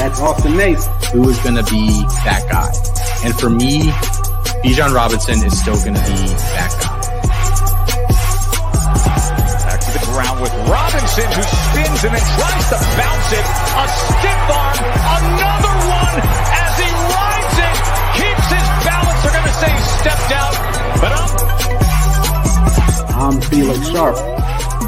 That's Austin Mason. Who is going to be that guy? And for me, Bijan Robinson is still going to be that guy. Around with Robinson, who spins and then tries to bounce it. A stiff arm, another one as he rides it, keeps his balance. They're going to say stepped out, but up. I'm Felix Sharp.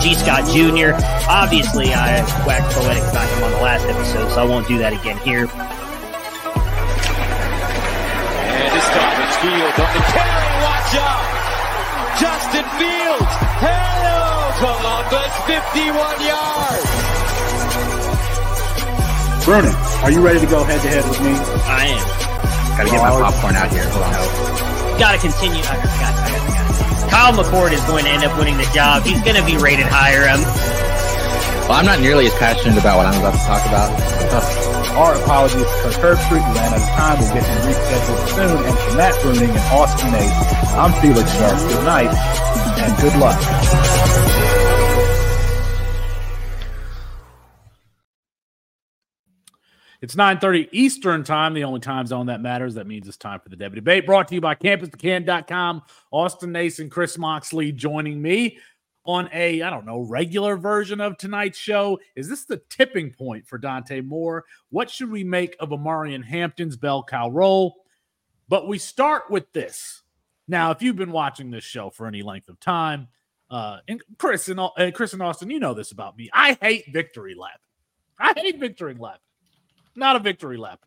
G. Scott Jr. Obviously, I waxed poetic about him on the last episode, so I won't do that again here. And this time it's Fields on the carry. Watch out. Justin Fields. Hello, Columbus. 51 yards. Bruno, are you ready to go head-to-head with me? I am. Gotta get my popcorn out here. Hold on. Gotta continue. I got it. Kyle McCord is going to end up winning the job. He's gonna be rated higher. Well, I'm not nearly as passionate about what I'm about to talk about. Our apologies for Kirk Street. We ran out of time. We'll get him rescheduled soon. And for Matt Bruning and Austin A's, I'm Felix Sharp. Good night, and good luck. It's 9:30 Eastern time, the only time zone that matters. That means it's time for the W Debate, brought to you by Campus2Canton.com. Austin Mason, Chris Moxley joining me on a, I don't know, regular version of tonight's show. Is this the tipping point for Dante Moore? What should we make of Omarion Hampton's bell cow roll? But we start with this. Now, if you've been watching this show for any length of time, and Chris and Austin, you know this about me. I hate victory lap. I hate victory lap. Not a victory lap.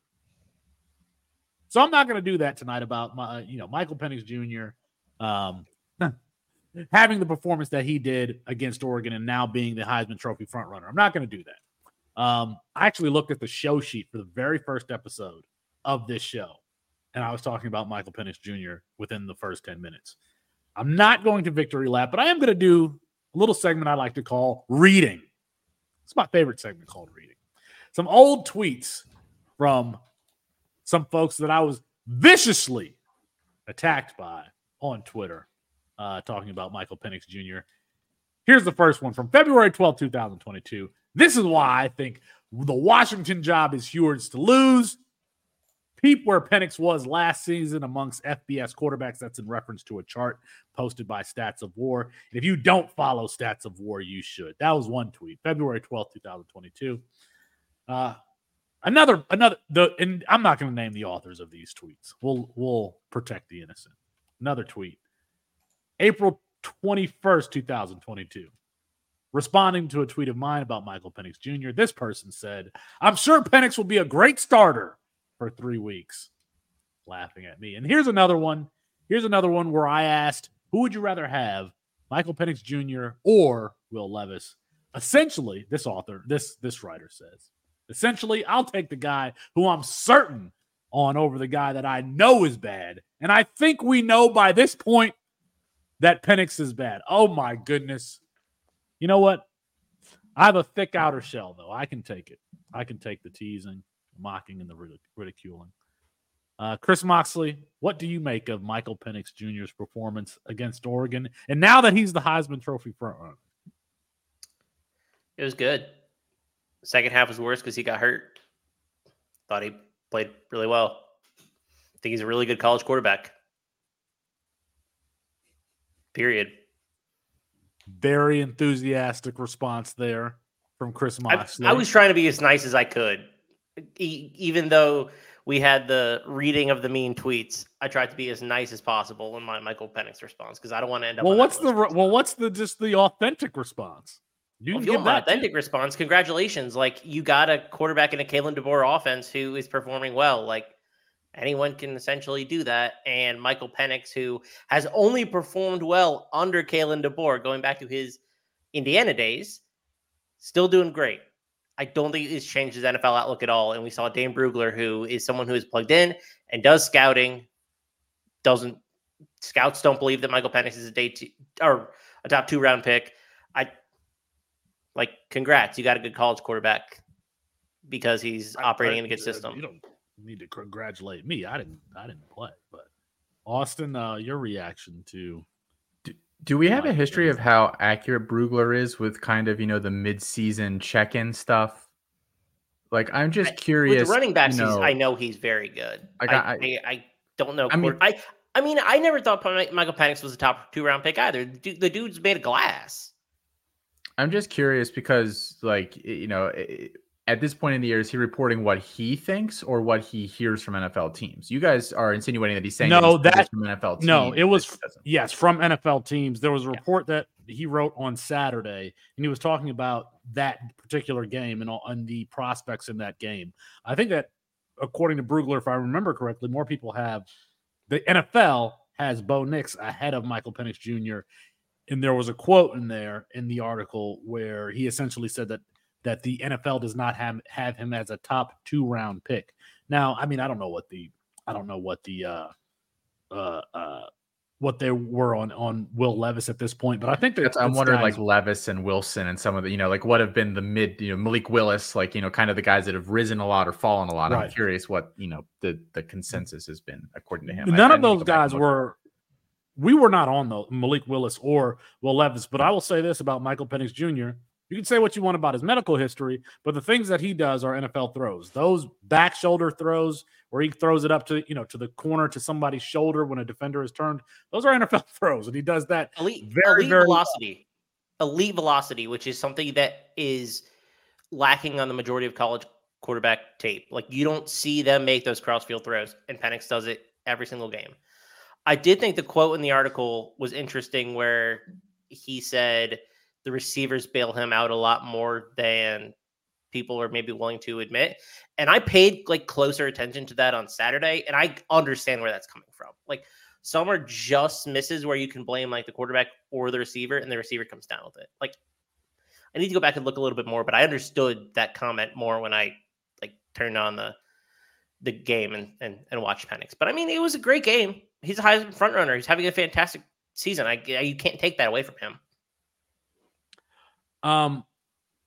So I'm not going to do that tonight about my, Michael Penix Jr. Having the performance that he did against Oregon and now being the Heisman Trophy frontrunner. I'm not going to do that. I actually looked at the show sheet for the very first episode of this show, and I was talking about Michael Penix Jr. within the first 10 minutes. I'm not going to victory lap, but I am going to do a little segment I like to call Reading. It's my favorite segment called Reading. Some old tweets from some folks that I was viciously attacked by on Twitter talking about Michael Penix Jr. Here's the first one from February 12, 2022. This is why I think the Washington job is Heward's to lose. Peep where Penix was last season amongst FBS quarterbacks. That's in reference to a chart posted by Stats of War. And if you don't follow Stats of War, you should. That was one tweet, February 12, 2022. And I'm not going to name the authors of these tweets. We'll protect the innocent. Another tweet, April 21st, 2022, responding to a tweet of mine about Michael Penix Jr. This person said, "I'm sure Penix will be a great starter for 3 weeks." Laughing at me. And here's another one. Here's another one where I asked, "Who would you rather have, Michael Penix Jr. or Will Levis?" Essentially, this writer says, essentially, I'll take the guy who I'm certain on over the guy that I know is bad. And I think we know by this point that Penix is bad. Oh, my goodness. You know what? I have a thick outer shell, though. I can take it. I can take the teasing, the mocking, and the ridiculing. Chris Moxley, what do you make of Michael Penix Jr.'s performance against Oregon? And now that he's the Heisman Trophy frontrunner. It was good. The second half was worse because he got hurt. Thought he played really well. I think he's a really good college quarterback. Period. Very enthusiastic response there from Chris Moxley. I was trying to be as nice as I could. Even though we had the reading of the mean tweets. I tried to be as nice as possible in my Michael Penix response because I don't want to end up. Well, what's the authentic response? Response, congratulations! Like, you got a quarterback in a Kalen DeBoer offense who is performing well. Like, anyone can essentially do that. And Michael Penix, who has only performed well under Kalen DeBoer, going back to his Indiana days, still doing great. I don't think it's changed his NFL outlook at all. And we saw Dane Brugler, who is someone who is plugged in and does scouting. Scouts don't believe that Michael Penix is a top 2-round pick. Congrats. You got a good college quarterback because he's operating in a good system. You don't need to congratulate me. I didn't play, but Austin, your reaction to. Do we have a history of how accurate Brugler is with kind of, the mid-season check-in stuff? Like, I'm just curious. With the running backs, I know he's very good. I don't know. I mean, I never thought Michael Penix was a top 2-round pick either. The dude's made of glass. I'm just curious because, at this point in the year, is he reporting what he thinks or what he hears from NFL teams? You guys are insinuating that he's saying that from NFL teams. No, it was from NFL teams. There was a report that he wrote on Saturday, and he was talking about that particular game and the prospects in that game. I think that, according to Brugler, if I remember correctly, more people have the NFL has Bo Nix ahead of Michael Penix Jr. And there was a quote in there in the article where he essentially said that the NFL does not have him as a top 2-round pick. Now, I mean, I don't know what they were on Will Levis at this point, but I think that I'm wondering like Levis and Wilson and some of the, what have been the mid, Malik Willis, kind of the guys that have risen a lot or fallen a lot. Right. I'm curious what, the consensus has been according to him. None of those guys we were not on the Malik Willis or Will Levis, but I will say this about Michael Penix Jr. You can say what you want about his medical history, but the things that he does are NFL throws. Those back shoulder throws where he throws it up to, to the corner, to somebody's shoulder when a defender is turned. Those are NFL throws, and he does that very, very velocity. Well. Elite velocity, which is something that is lacking on the majority of college quarterback tape. Like, you don't see them make those cross-field throws, and Penix does it every single game. I did think the quote in the article was interesting where he said – the receivers bail him out a lot more than people are maybe willing to admit. And I paid closer attention to that on Saturday. And I understand where that's coming from. Like, some are just misses where you can blame the quarterback or the receiver, and the receiver comes down with it. Like, I need to go back and look a little bit more, but I understood that comment more when I turned on the game and watched Penix. But I mean, it was a great game. He's a Heisman front runner. He's having a fantastic season. You can't take that away from him.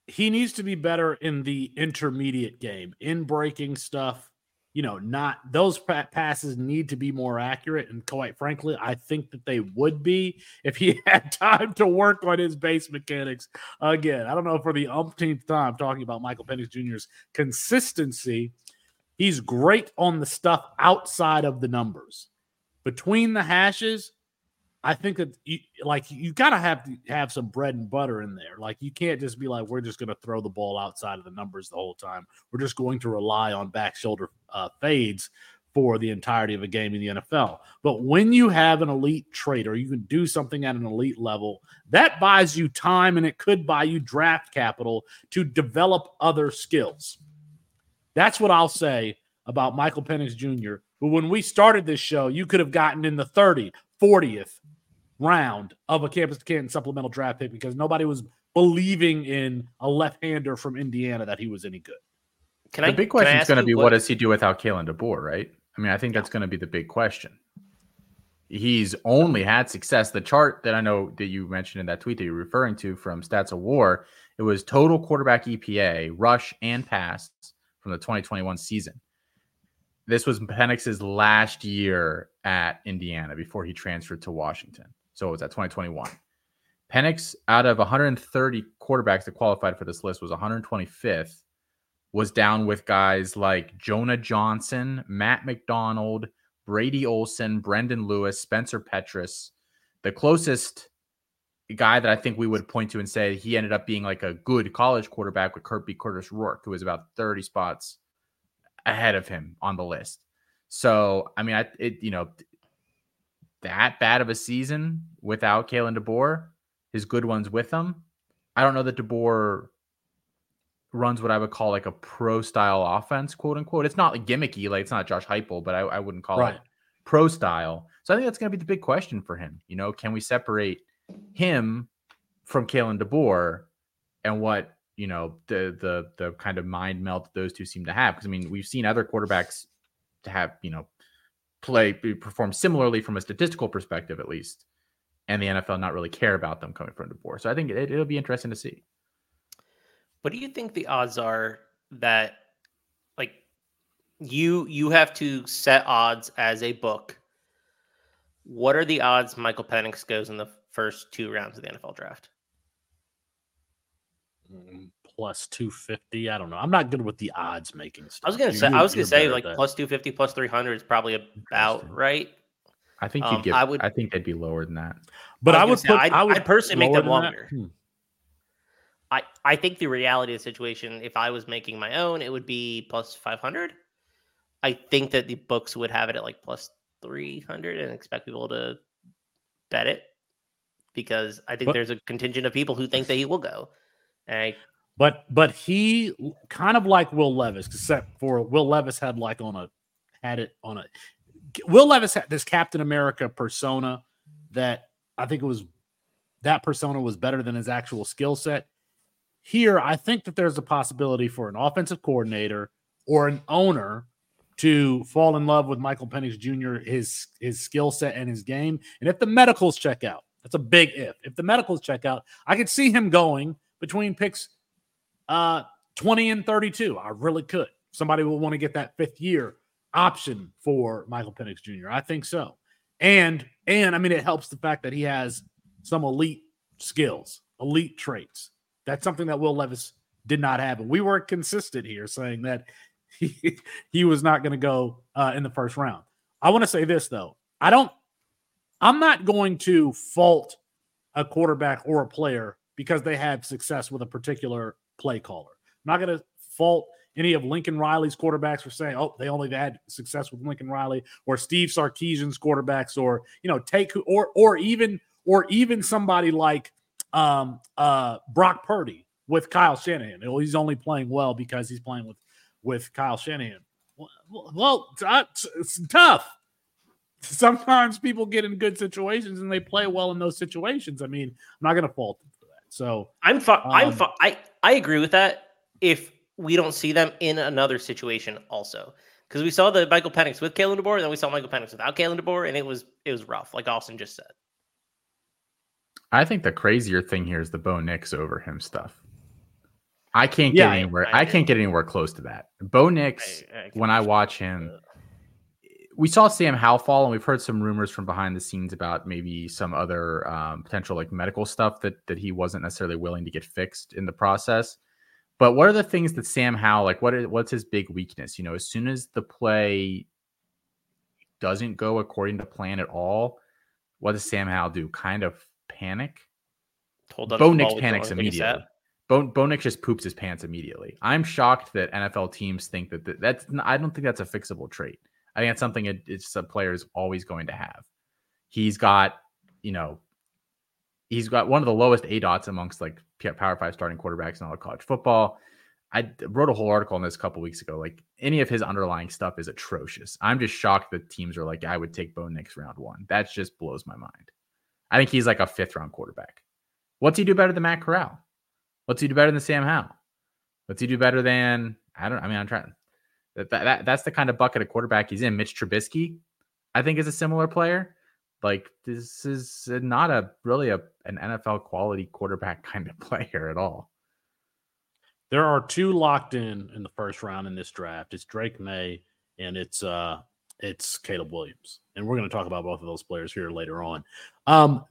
He needs to be better in the intermediate game, in breaking stuff, not those passes need to be more accurate. And quite frankly, I think that they would be if he had time to work on his base mechanics again. I don't know, for the umpteenth time talking about Michael Penix Jr.'s consistency. He's great on the stuff outside of the numbers, between the hashes. I think that you gotta have some bread and butter in there. Like, you can't just be like, we're just gonna throw the ball outside of the numbers the whole time. We're just going to rely on back shoulder fades for the entirety of a game in the NFL. But when you have an elite trait, or you can do something at an elite level, that buys you time, and it could buy you draft capital to develop other skills. That's what I'll say about Michael Penix Jr. But when we started this show, you could have gotten in the 40th round of a Campus2Canton supplemental draft pick because nobody was believing in a left-hander from Indiana that he was any good. The big question is going to be, what does he do without Kalen DeBoer, right? I mean, I think that's going to be the big question. He's only had success. The chart that I know that you mentioned in that tweet that you're referring to from Stats of War, it was total quarterback EPA, rush, and pass from the 2021 season. This was Penix's last year at Indiana before he transferred to Washington. So it was at 2021. Penix, out of 130 quarterbacks that qualified for this list, was 125th, was down with guys like Jonah Johnson, Matt McDonald, Brady Olson, Brendan Lewis, Spencer Petras. The closest guy that I think we would point to and say he ended up being a good college quarterback would Curtis Rourke, who was about 30 spots ahead of him on the list. So, I mean, that bad of a season without Kalen DeBoer, his good ones with him. I don't know that DeBoer runs what I would call like a pro style offense, quote unquote. It's not like gimmicky, like it's not Josh Heupel, but I wouldn't call it pro style. So I think that's going to be the big question for him. You know, can we separate him from Kalen DeBoer and what, you know, the kind of mind melt those two seem to have? Because I mean, we've seen other quarterbacks to have, you know, perform similarly from a statistical perspective, at least, and the NFL not really care about them coming from DeBoer. So I think it'll be interesting to see. What do you think the odds are that, like, you have to set odds as a book? What are the odds Michael Penix goes in the first two rounds of the NFL draft? Plus 250. I don't know. I'm not good with the odds making stuff. I was gonna say like plus 250, plus 300 is probably about right. I think you'd give. I think they'd be lower than that. But I would personally make them longer. I think the reality of the situation, if I was making my own, it would be plus 500. I think that the books would have it at like plus 300 and expect people to bet it, because I think there's a contingent of people who think that he will go. But he kind of like Will Levis, except for Will Levis Will Levis had this Captain America persona that I think that persona was better than his actual skill set. Here, I think that there's a possibility for an offensive coordinator or an owner to fall in love with Michael Penix Jr., his skill set and his game. And if the medicals check out, that's a big if. If the medicals check out, I could see him going between picks 20 and 32. I really could. Somebody will want to get that fifth-year option for Michael Penix Jr. I think so. And I mean, it helps the fact that he has some elite skills, elite traits. That's something that Will Levis did not have. And we weren't consistent here saying that he was not going to go in the first round. I want to say this, though. I'm not going to fault a quarterback or a player because they had success with a particular play caller. I'm not going to fault any of Lincoln Riley's quarterbacks for saying, oh, they only had success with Lincoln Riley, or Steve Sarkisian's quarterbacks, or, you know, even somebody like Brock Purdy with Kyle Shanahan. He's only playing well because he's playing with Kyle Shanahan. Well, it's tough. Sometimes people get in good situations and they play well in those situations. I mean, I'm not going to fault them. So I agree with that if we don't see them in another situation also, because we saw the Michael Penix with Kalen DeBoer, and then we saw Michael Penix without Kalen DeBoer, and it was rough, like Austin just said. I think the crazier thing here is the Bo Nix over him stuff. I can't get anywhere. I can't get anywhere close to that. Bo Nix, when I watch him, we saw Sam Howell fall, and we've heard some rumors from behind the scenes about maybe some other potential like medical stuff that he wasn't necessarily willing to get fixed in the process. But what are the things that Sam Howell, like what's his big weakness? You know, as soon as the play doesn't go according to plan at all, what does Sam Howell do? Kind of panic? Bo Nix panics immediately. Bo Nix just poops his pants immediately. I'm shocked that NFL teams think that's. I don't think that's a fixable trait. I think that's something a player is always going to have. He's got one of the lowest ADOTs amongst like Power 5 starting quarterbacks in all of college football. I wrote a whole article on this a couple weeks ago. Like, any of his underlying stuff is atrocious. I'm just shocked that teams are like, I would take Bo Nix round one. That just blows my mind. I think he's like a fifth round quarterback. What's he do better than Matt Corral? What's he do better than Sam Howell? What's he do better than, that's the kind of bucket of quarterback he's in. Mitch Trubisky, I think, is a similar player. Like, this is not an NFL quality quarterback kind of player at all. There are two locked in the first round in this draft. It's Drake May and it's Caleb Williams. And we're going to talk about both of those players here later on.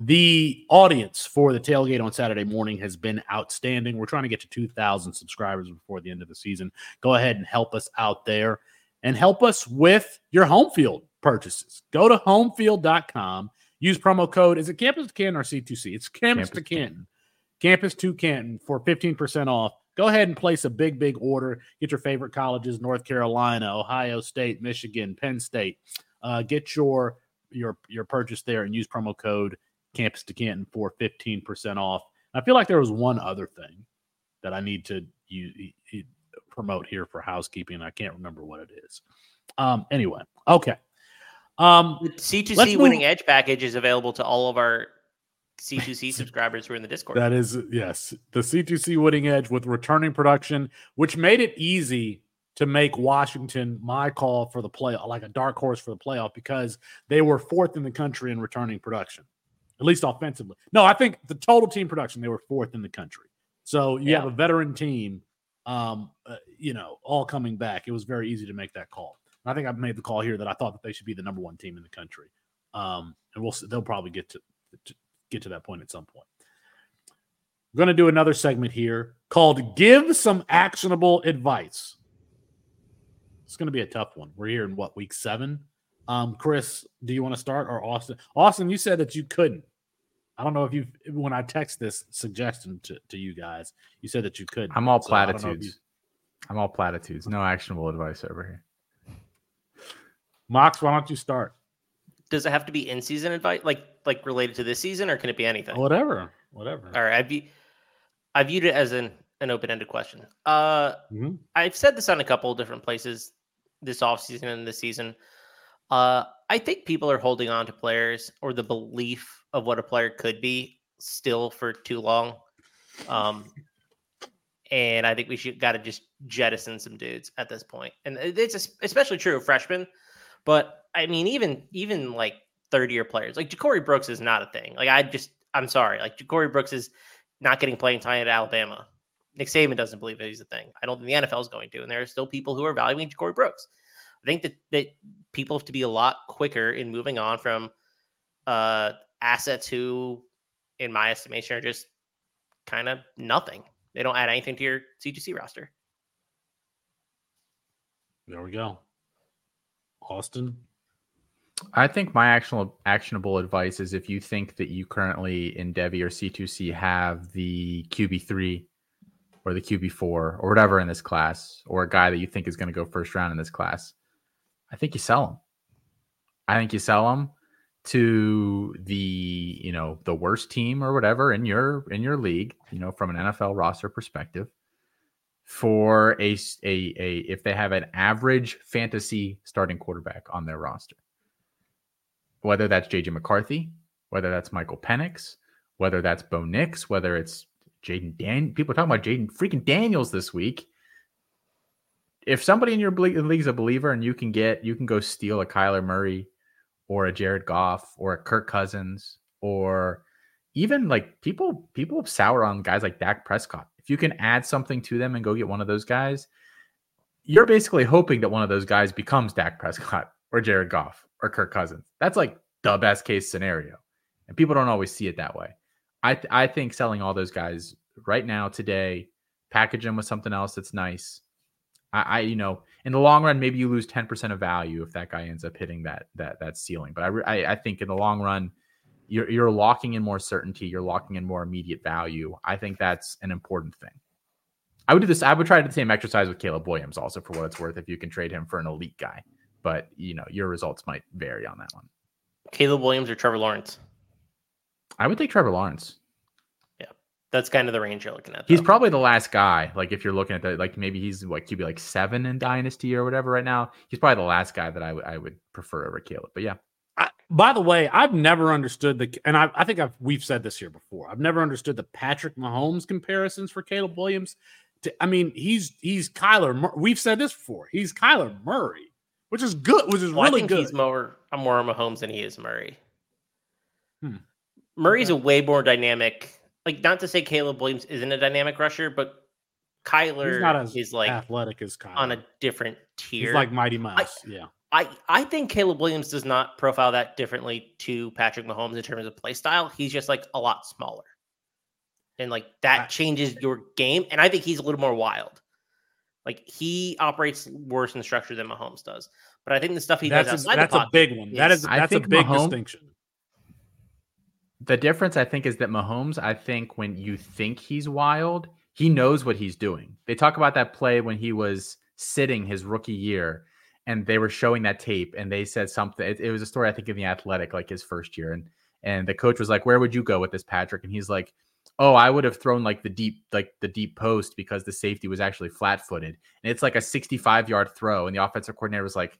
The audience for the tailgate on Saturday morning has been outstanding. We're trying to get to 2,000 subscribers before the end of the season. Go ahead and help us out there and help us with your home field purchases. Go to homefield.com. Use promo code. Is it Campus2Canton or C2C? It's Campus2Canton. Campus2Canton for 15% off go ahead and place a big, big order. Get your favorite colleges, North Carolina, Ohio State, Michigan, Penn State. Get your purchase there and use promo code Campus2Canton for 15% off. I feel like there was one other thing that I need to promote here for housekeeping. I can't remember what it is. Anyway, okay. The C2C Winning Edge package is available to all of our C2C subscribers who are in the Discord. That is, yes, the C2C Winning Edge with returning production, which made it easy to make Washington my call for the playoff, like a dark horse for the playoff, because they were fourth in the country in returning production, at least offensively. No, I think the total team production, they were fourth in the country. So you have a veteran team, all coming back. It was very easy to make that call. And I think I've made the call here that I thought that they should be the number one team in the country. And they'll probably get to that point at some point. I'm going to do another segment here called Give Some Actionable Advice. It's going to be a tough one. We're here in, week 7? Chris, do you want to start, or Austin? Austin, you said that you couldn't. I don't know if you, when I text this suggestion to you guys, you said that you couldn't. I'm all platitudes. I'm all platitudes. No actionable advice over here. Mox, why don't you start? Does it have to be in-season advice, like related to this season, or can it be anything? Whatever. All right, I viewed it as an open-ended question. I've said this on a couple of different places this offseason and this season. I think people are holding on to players, or the belief of what a player could be, still for too long. And I think we got to just jettison some dudes at this point. And it's especially true of freshmen. But I mean, even like third-year players, like Ja'Cory Brooks is not a thing. Like I'm sorry, like Ja'Cory Brooks is not getting playing time at Alabama. Nick Saban doesn't believe that he's a thing. I don't think the NFL is going to, and there are still people who are valuing Ja'Cory Brooks. I think that people have to be a lot quicker in moving on from assets who, in my estimation, are just kind of nothing. They don't add anything to your C2C roster. There we go. Austin? I think my actionable advice is, if you think that you currently in Devy or C2C have the QB3 or the QB4 or whatever in this class, or a guy that you think is going to go first round in this class, I think you sell him. I think you sell him to the, the worst team or whatever in your league, from an NFL roster perspective, for a if they have an average fantasy starting quarterback on their roster, whether that's JJ McCarthy, whether that's Michael Penix, whether that's Bo Nix, whether it's Jaden Dan. People are talking about Jaden freaking Daniels this week. If somebody in your league is a believer, and you can go steal a Kyler Murray or a Jared Goff or a Kirk Cousins, or even like people sour on guys like Dak Prescott. If you can add something to them and go get one of those guys, you're basically hoping that one of those guys becomes Dak Prescott or Jared Goff or Kirk Cousins. That's like the best case scenario. And people don't always see it that way. I think selling all those guys right now, today, package them with something else that's nice. I in the long run, maybe you lose 10% of value if that guy ends up hitting that ceiling. But I think in the long run, you're locking in more certainty. You're locking in more immediate value. I think that's an important thing. I would do this. I would try the same exercise with Caleb Williams also, for what it's worth, if you can trade him for an elite guy. But, your results might vary on that one. Caleb Williams or Trevor Lawrence? I would take Trevor Lawrence. Yeah, that's kind of the range you're looking at, though. He's probably the last guy. Like, if you're looking at that, like maybe he's like QB like 7 in Dynasty or whatever right now. He's probably the last guy that I would prefer over Caleb. But yeah. By the way, I've never understood we've said this here before. I've never understood the Patrick Mahomes comparisons for Caleb Williams. He's Kyler Murray. We've said this before. He's Kyler Murray, which is good, which is really good. I think he's more Mahomes than he is Murray. Murray's a way more dynamic. Like, not to say Caleb Williams isn't a dynamic rusher, but Kyler is like athletic as Kyler on a different tier. He's like Mighty Mouse. I think Caleb Williams does not profile that differently to Patrick Mahomes in terms of play style. He's just like a lot smaller. And like that changes your game. And I think he's a little more wild. Like, he operates worse in structure than Mahomes does. But I think the stuff he does outside the pocket, that's a big one. That's a big distinction. The difference, I think, is that Mahomes, I think when you think he's wild, He knows what he's doing. They talk about that play when he was sitting his rookie year and they were showing that tape and they said something. It was a story, I think, in The Athletic, like his first year. And the coach was like, where would you go with this, Patrick? And he's like, oh, I would have thrown like the deep post because the safety was actually flat footed. And it's like a 65-yard throw. And the offensive coordinator was like,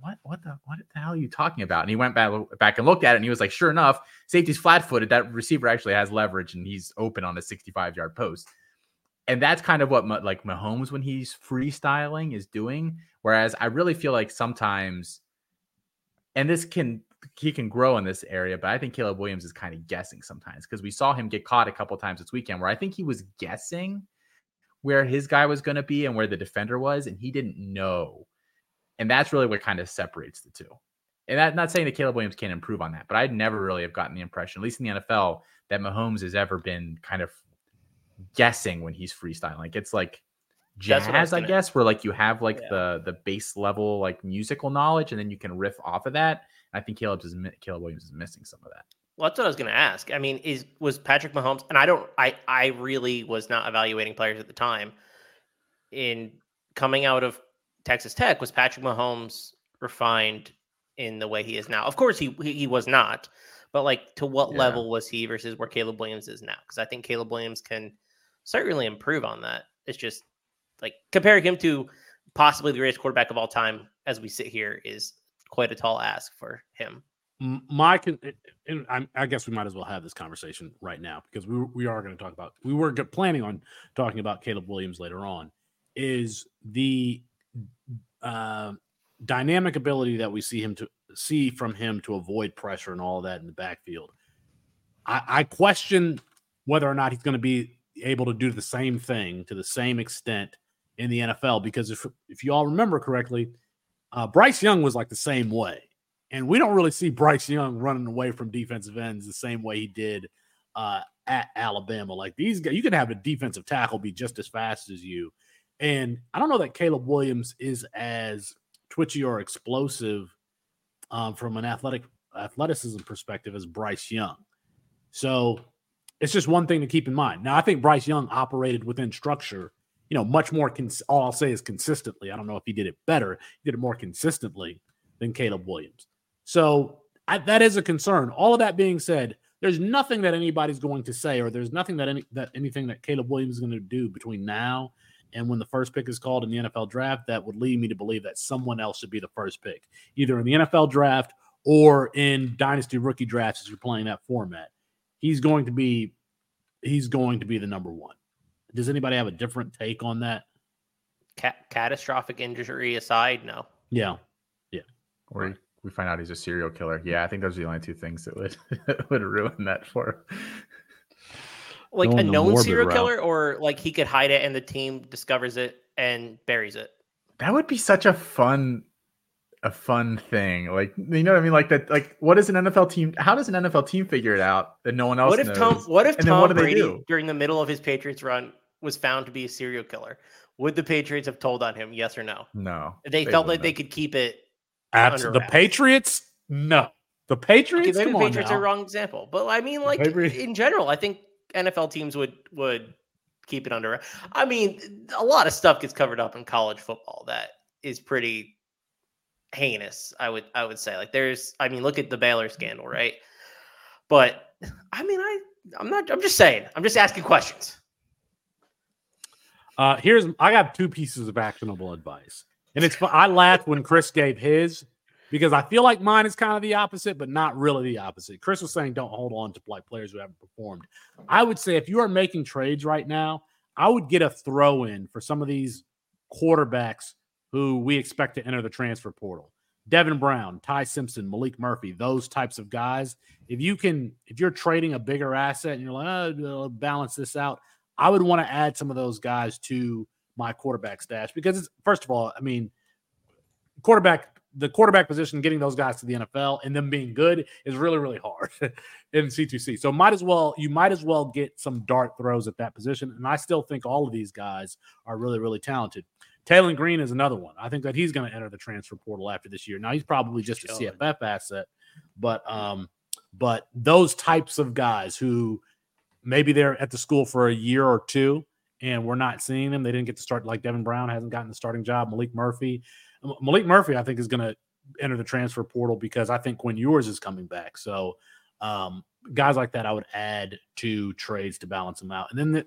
what the hell are you talking about? And he went back and looked at it. And he was like, sure enough, safety's flat footed. That receiver actually has leverage and he's open on a 65-yard post. And that's kind of what like Mahomes, when he's freestyling, is doing. Whereas I really feel like sometimes, and he can grow in this area, but I think Caleb Williams is kind of guessing sometimes, because we saw him get caught a couple times this weekend where I think he was guessing where his guy was going to be and where the defender was, and he didn't know. And that's really what kind of separates the two. And I'm not saying that Caleb Williams can't improve on that, but I'd never really have gotten the impression, at least in the NFL, that Mahomes has ever been kind of guessing when he's freestyling. Like, it's like jazz, I guess, where like you have like the base level, like musical knowledge, and then you can riff off of that. I think Caleb Williams is missing some of that. Well, that's what I was going to ask. I mean, was Patrick Mahomes, and I really was not evaluating players at the time. In coming out of Texas Tech, was Patrick Mahomes refined in the way he is now? Of course he was not, but like to what level was he versus where Caleb Williams is now? Because I think Caleb Williams can certainly improve on that. It's just like comparing him to possibly the greatest quarterback of all time as we sit here is quite a tall ask for him. I guess we might as well have this conversation right now, because we were planning on talking about Caleb Williams later on, is the dynamic ability that we see from him to avoid pressure and all that in the backfield. I question whether or not he's going to be able to do the same thing to the same extent in the NFL, because if you all remember correctly, Bryce Young was like the same way, and we don't really see Bryce Young running away from defensive ends the same way he did at Alabama. Like, these guys, you can have a defensive tackle be just as fast as you, and I don't know that Caleb Williams is as twitchy or explosive from an athleticism perspective as Bryce Young. So it's just one thing to keep in mind. Now, I think Bryce Young operated within structure, you know, much more, all I'll say is consistently. I don't know if he did it better. He did it more consistently than Caleb Williams. So that is a concern. All of that being said, there's nothing that anybody's going to say, or there's nothing anything that Caleb Williams is going to do between now and when the first pick is called in the NFL draft that would lead me to believe that someone else should be the first pick, either in the NFL draft or in dynasty rookie drafts, as you're playing that format. He's going to be the number one. Does anybody have a different take on that? Catastrophic injury aside, no. Yeah. Or we find out he's a serial killer. Yeah, I think those are the only two things that would ruin that for him. Like a known serial killer, or like he could hide it and the team discovers it and buries it. That would be such a fun thing. Like, you know what I mean? Like that, like what is an NFL team? How does an NFL team figure it out that no one else knows? What if Tom Brady during the middle of his Patriots run was found to be a serial killer? Would the Patriots have told on him? Yes or no? No. They felt like they could keep it. Absolutely. The Patriots? No. The Patriots? Okay, maybe the Patriots are a wrong example. But I mean, like in general, I think NFL teams would keep it under. I mean, a lot of stuff gets covered up in college football that is pretty heinous, I would say. Like, there's, I mean, look at the Baylor scandal, right? But I mean, I'm just saying, I'm just asking questions. I got two pieces of actionable advice, and it's I laughed when Chris gave his, because I feel like mine is kind of the opposite, but not really the opposite. Chris was saying, don't hold on to like players who haven't performed. I would say if you are making trades right now, I would get a throw in for some of these quarterbacks who we expect to enter the transfer portal. Devin Brown, Ty Simpson, Malik Murphy, those types of guys. If you're trading a bigger asset and you're like, oh, balance this out, I would want to add some of those guys to my quarterback stash, because it's, first of all, I mean, the quarterback position, getting those guys to the NFL and them being good is really, really hard in C2C. So you might as well get some dart throws at that position. And I still think all of these guys are really, really talented. Taylon Green is another one. I think that he's going to enter the transfer portal after this year. Now, he's probably just a CFF asset, but those types of guys who Maybe they're at the school for a year or two, and we're not seeing them. They didn't get to start, like Devin Brown hasn't gotten the starting job. Malik Murphy, I think, is going to enter the transfer portal because I think Quinn Ewers is coming back. So guys like that, I would add to trades to balance them out. And then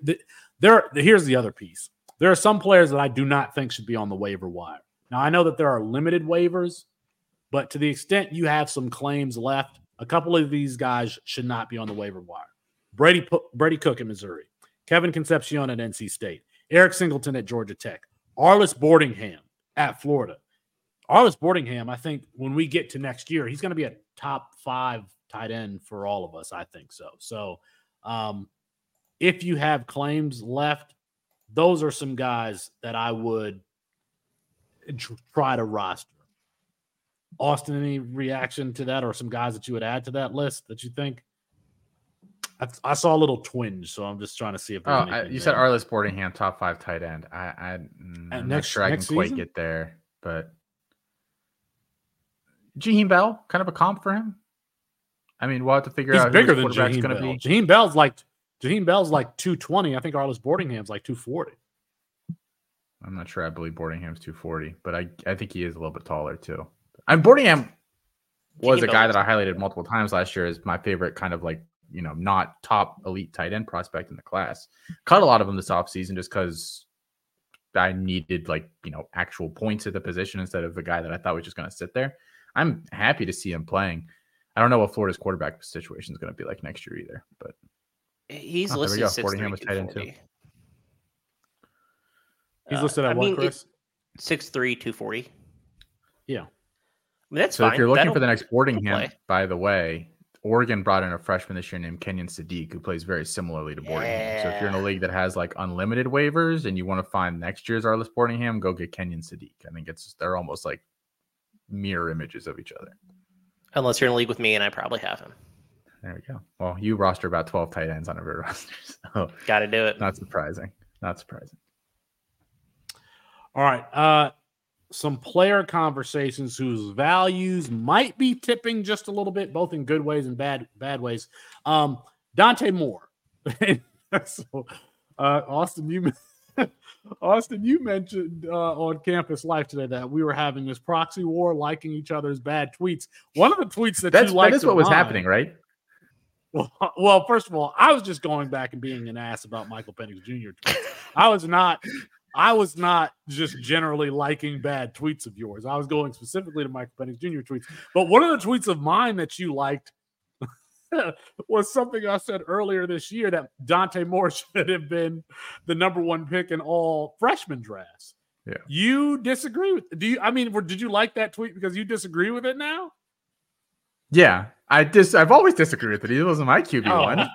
here's the other piece. There are some players that I do not think should be on the waiver wire. Now, I know that there are limited waivers, but to the extent you have some claims left, a couple of these guys should not be on the waiver wire. Brady Cook at Missouri, Kevin Concepcion at NC State, Eric Singleton at Georgia Tech, Arliss Bordingham at Florida. Arliss Bordingham, I think when we get to next year, he's going to be a top five tight end for all of us. I think so. So if you have claims left, those are some guys that I would try to roster. Austin, any reaction to that or some guys that you would add to that list that you think? I saw a little twinge, so I'm just trying to see if there's anything. You said Arliss Bordingham, top five tight end. I'm not sure I can quite get there, but Jaheim Bell, kind of a comp for him. I mean, we'll have to figure out who the quarterback's going to be. Jaheim Bell's like 220. I think Arliss Bordingham's like 240. I'm not sure. I believe Bordingham's 240, but I think he is a little bit taller too. Bordingham was a guy that I highlighted multiple times last year as my favorite kind of like, you know, not top elite tight end prospect in the class. Cut a lot of them this offseason just because I needed like, you know, actual points at the position instead of a guy that I thought was just going to sit there. I'm happy to see him playing. I don't know what Florida's quarterback situation is going to be like next year either, but he's listed at 6'3", 240. He's listed at what, Chris? 6'3", 240. Yeah. I mean, that's so fine. If you're looking for the next Bordingham, by the way, Oregon brought in a freshman this year named Kenyon Sadiq, who plays very similarly to Bordingham. So if you're in a league that has like unlimited waivers and you want to find next year's Arliss Bordingham, go get Kenyon Sadiq. I think they're almost like mirror images of each other. Unless you're in a league with me, and I probably have him. There we go. Well, you roster about 12 tight ends on every roster, so got to do it. Not surprising. All right. Some player conversations whose values might be tipping just a little bit, both in good ways and bad ways. Dante Moore. So, Austin, you mentioned on Campus Life today that we were having this proxy war, liking each other's bad tweets. One of the tweets you liked. That is what was happening, right? Well, first of all, I was just going back and being an ass about Michael Penix Jr. tweets. I was not just generally liking bad tweets of yours. I was going specifically to Michael Penix Jr. tweets. But one of the tweets of mine that you liked was something I said earlier this year that Dante Moore should have been the number one pick in all freshman drafts. Yeah. You disagree with – did you like that tweet because you disagree with it now? Yeah. I've always disagreed with it. It wasn't my QB1.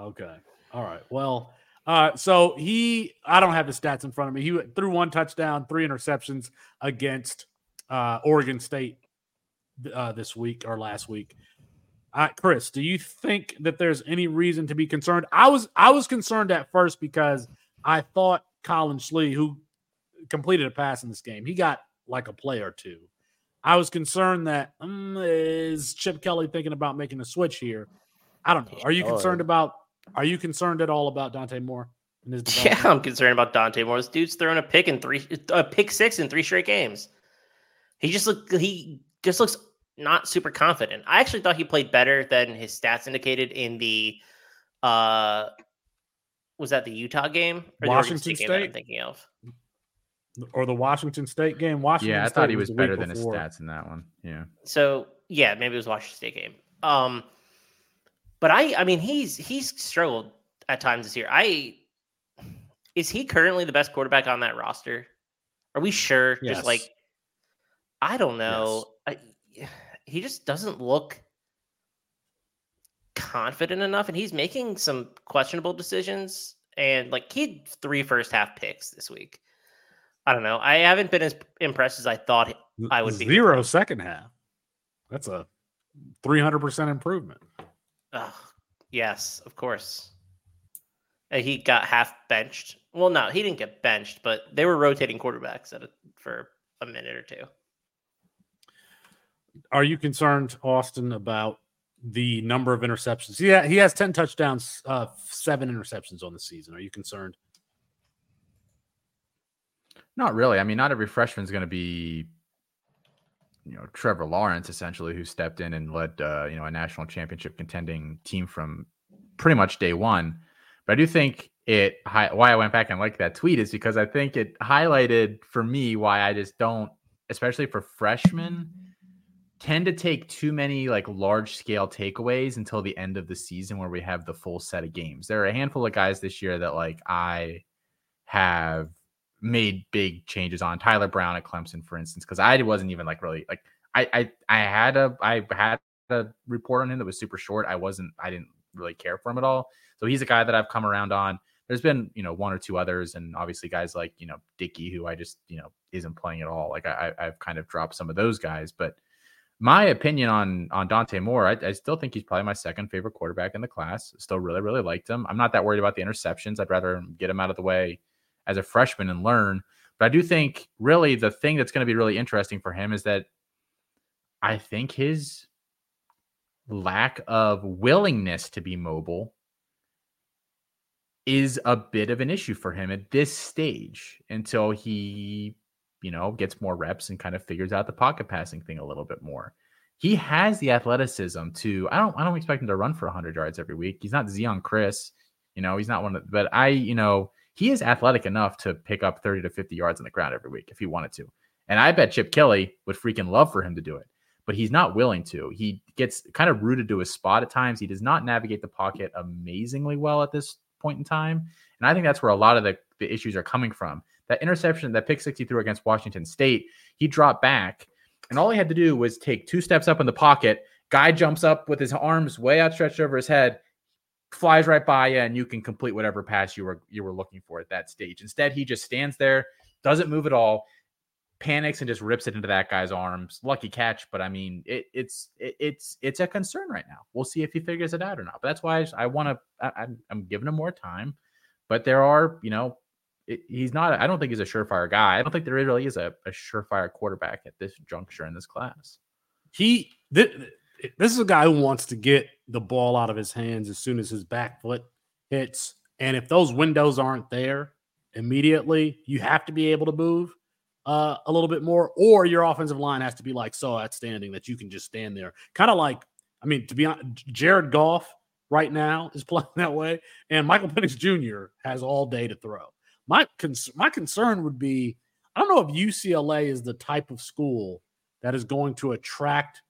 Okay. All right. Well, so I don't have the stats in front of me. He threw one touchdown, 3 interceptions against Oregon State. This week or last week. Chris, do you think that there's any reason to be concerned? I was concerned at first because I thought Colin Schlee, who completed a pass in this game, he got like a play or two. I was concerned that is Chip Kelly thinking about making a switch here? I don't know. Are you concerned at all about Dante Moore? And his I'm concerned about Dante Moore. This dude's thrown a pick six in 3 straight games. He just looks not super confident. I actually thought he played better than his stats indicated in the was that the Utah game? Or Washington State game I'm thinking of. Or the Washington State game? I thought he was better than his stats in that one. Yeah. So, yeah, maybe it was Washington State game. But I mean, he's struggled at times this year. Is he currently the best quarterback on that roster? Are we sure? Yes. Just like, I don't know. Yes. He just doesn't look confident enough, and he's making some questionable decisions. And like, he had 3 first half picks this week. I don't know. I haven't been as impressed as I thought I would be. 0 second half. That's a 300% improvement. Yes, of course. And he got half benched. Well, no, he didn't get benched, but they were rotating quarterbacks for a minute or two. Are you concerned, Austin, about the number of interceptions. Yeah, he has 10 touchdowns, 7 interceptions on the season. Are you concerned? Not really. I mean, not every freshman is going to be, you know, Trevor Lawrence, essentially, who stepped in and led, you know, a national championship contending team from pretty much day one. But I do think it, why I went back and liked that tweet is because I think it highlighted for me why I just don't, especially for freshmen, tend to take too many like large scale takeaways until the end of the season where we have the full set of games. There are a handful of guys this year that like I have made big changes on. Tyler Brown at Clemson, for instance, because I wasn't even like really like I had a report on him that was super short. I didn't really care for him at all. So he's a guy that I've come around on. There's been, you know, one or two others, and obviously guys like, you know, Dickey, who I just, you know, isn't playing at all. Like I've kind of dropped some of those guys, but my opinion on Dante Moore, I still think he's probably my second favorite quarterback in the class. Still really, really liked him. I'm not that worried about the interceptions. I'd rather get him out of the way as a freshman and learn. But I do think really the thing that's going to be really interesting for him is that I think his lack of willingness to be mobile is a bit of an issue for him at this stage until he, you know, gets more reps and kind of figures out the pocket passing thing a little bit more. He has the athleticism to, I don't expect him to run for 100 yards every week. He's not Zion Chris, you know, he's not one of the, but I, you know, he is athletic enough to pick up 30 to 50 yards on the ground every week if he wanted to. And I bet Chip Kelly would freaking love for him to do it, but he's not willing to. He gets kind of rooted to his spot at times. He does not navigate the pocket amazingly well at this point in time. And I think that's where a lot of the issues are coming from. That interception, that pick 60 threw against Washington State, he dropped back, and all he had to do was take two steps up in the pocket. Guy jumps up with his arms way outstretched over his head, flies right by you, and you can complete whatever pass you were looking for at that stage. Instead, he just stands there, doesn't move at all, panics, and just rips it into that guy's arms. Lucky catch, but I mean, it's a concern right now. We'll see if he figures it out or not. But that's why I'm giving him more time. But there are, you know, he's not, I don't think he's a surefire guy. I don't think there really is a surefire quarterback at this juncture in this class. This is a guy who wants to get the ball out of his hands as soon as his back foot hits. And if those windows aren't there immediately, you have to be able to move a little bit more, or your offensive line has to be like so outstanding that you can just stand there. Kind of like, I mean, to be honest, Jared Goff right now is playing that way, and Michael Penix Jr. has all day to throw. My concern would be, I don't know if UCLA is the type of school that is going to attract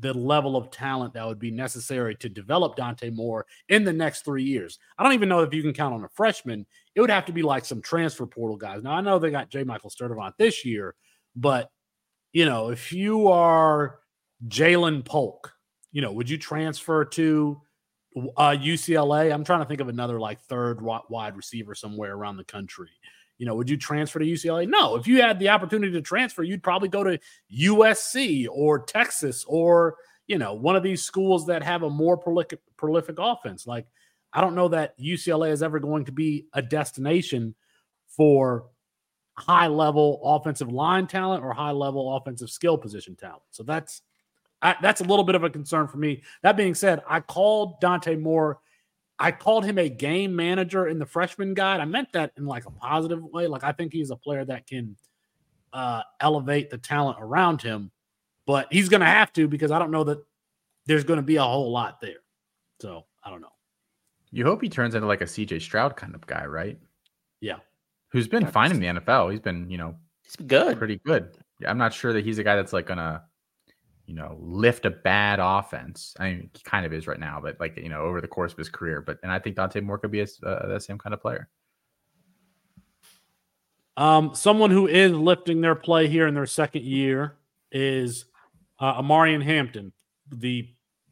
the level of talent that would be necessary to develop Dante Moore in the next 3 years. I don't even know if you can count on a freshman. It would have to be like some transfer portal guys. Now, I know they got J. Michael Sturdivant this year, but, you know, if you are Jalen Polk, you know, would you transfer to UCLA? I'm trying to think of another like third wide receiver somewhere around the country. You know, would you transfer to UCLA? No. If you had the opportunity to transfer, you'd probably go to USC or Texas or, you know, one of these schools that have a more prolific offense. Like, I don't know that UCLA is ever going to be a destination for high-level offensive line talent or high-level offensive skill position talent. So that's a little bit of a concern for me. That being said, I called him a game manager in the freshman guide. I meant that in like a positive way. Like, I think he's a player that can elevate the talent around him, but he's going to have to, because I don't know that there's going to be a whole lot there. So I don't know. You hope he turns into like a CJ Stroud kind of guy, right? Yeah. Who's been fine in the NFL. He's been, you know, he's good, pretty good. I'm not sure that he's a guy that's like going to, you know, lift a bad offense. I mean, he kind of is right now, but like, you know, over the course of his career. But, and I think Dante Moore could be that same kind of player. Someone who is lifting their play here in their second year is Omarion Hampton, the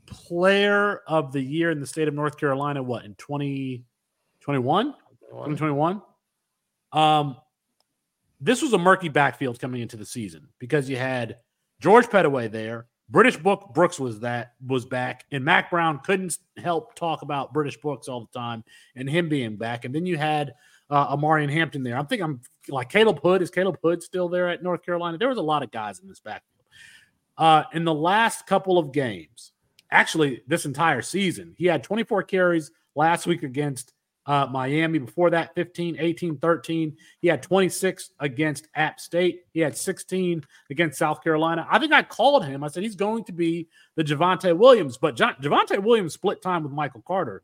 player of the year in the state of North Carolina, what, in 2021? 2021? This was a murky backfield coming into the season because you had George Pettaway there, British Brooks was back, and Mack Brown couldn't help talk about British Brooks all the time and him being back. And then you had Omarion Hampton there. I'm like Caleb Hood. Is Caleb Hood still there at North Carolina? There was a lot of guys in this backfield. In the last couple of games, actually this entire season. He had 24 carries last week against Miami. Before that, 15, 18, 13. He had 26 against App State. He had 16 against South Carolina. I think I called him. I said he's going to be the Javonte Williams, but Javonte Williams split time with Michael Carter.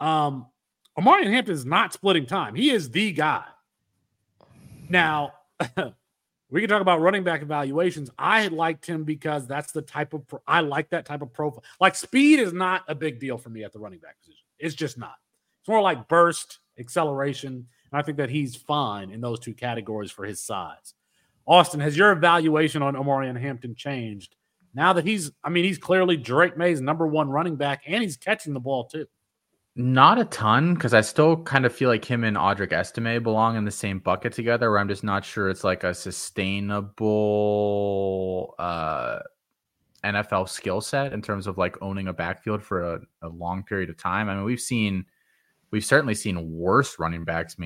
Omarion Hampton is not splitting time. He is the guy. Now, we can talk about running back evaluations. I had liked him because that's the type of I like that type of profile. Like, speed is not a big deal for me at the running back position. It's just not. It's more like burst, acceleration, and I think that he's fine in those two categories for his size. Austin, has your evaluation on Omarion Hampton changed now that he's clearly Drake May's number one running back, and he's catching the ball too? Not a ton, because I still kind of feel like him and Audric Estime belong in the same bucket together, where I'm just not sure it's like a sustainable NFL skill set in terms of like owning a backfield for a long period of time. I mean, we've certainly seen worse running backs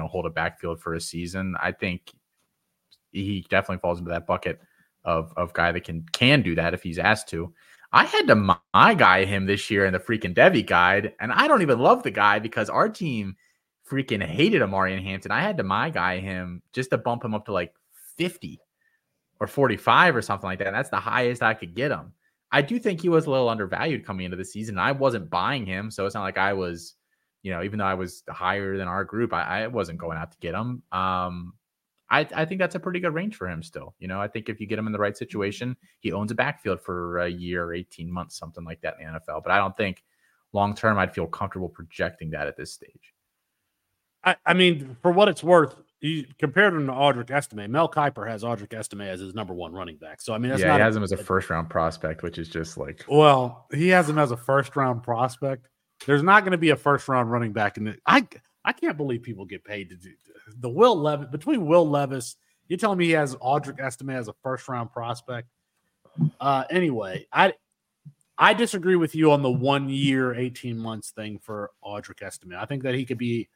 hold a backfield for a season. I think he definitely falls into that bucket of guy that can do that if he's asked to. I had to my guy him this year in the freaking Devy guide, and I don't even love the guy because our team freaking hated Omarion Hampton. I had to my guy him just to bump him up to like 50 or 45 or something like that. And that's the highest I could get him. I do think he was a little undervalued coming into the season. I wasn't buying him, so it's not like I was, even though I was higher than our group, I wasn't going out to get him. I think that's a pretty good range for him still. I think if you get him in the right situation, he owns a backfield for a year or 18 months, something like that in the NFL. But I don't think long-term I'd feel comfortable projecting that at this stage. I mean, for what it's worth, you compared him to Audric Estime. Mel Kiper has Audric Estime as his number one running back. So, I mean, that's he has him as a first-round prospect, which is just like... Well, he has him as a first-round prospect. There's not going to be a first-round running back in the... I can't believe people get paid to do the Will Levis. Between Will Levis, you're telling me he has Audric Estime as a first-round prospect? Anyway, I disagree with you on the 1 year, 18 months thing for Audric Estime. I think that he could be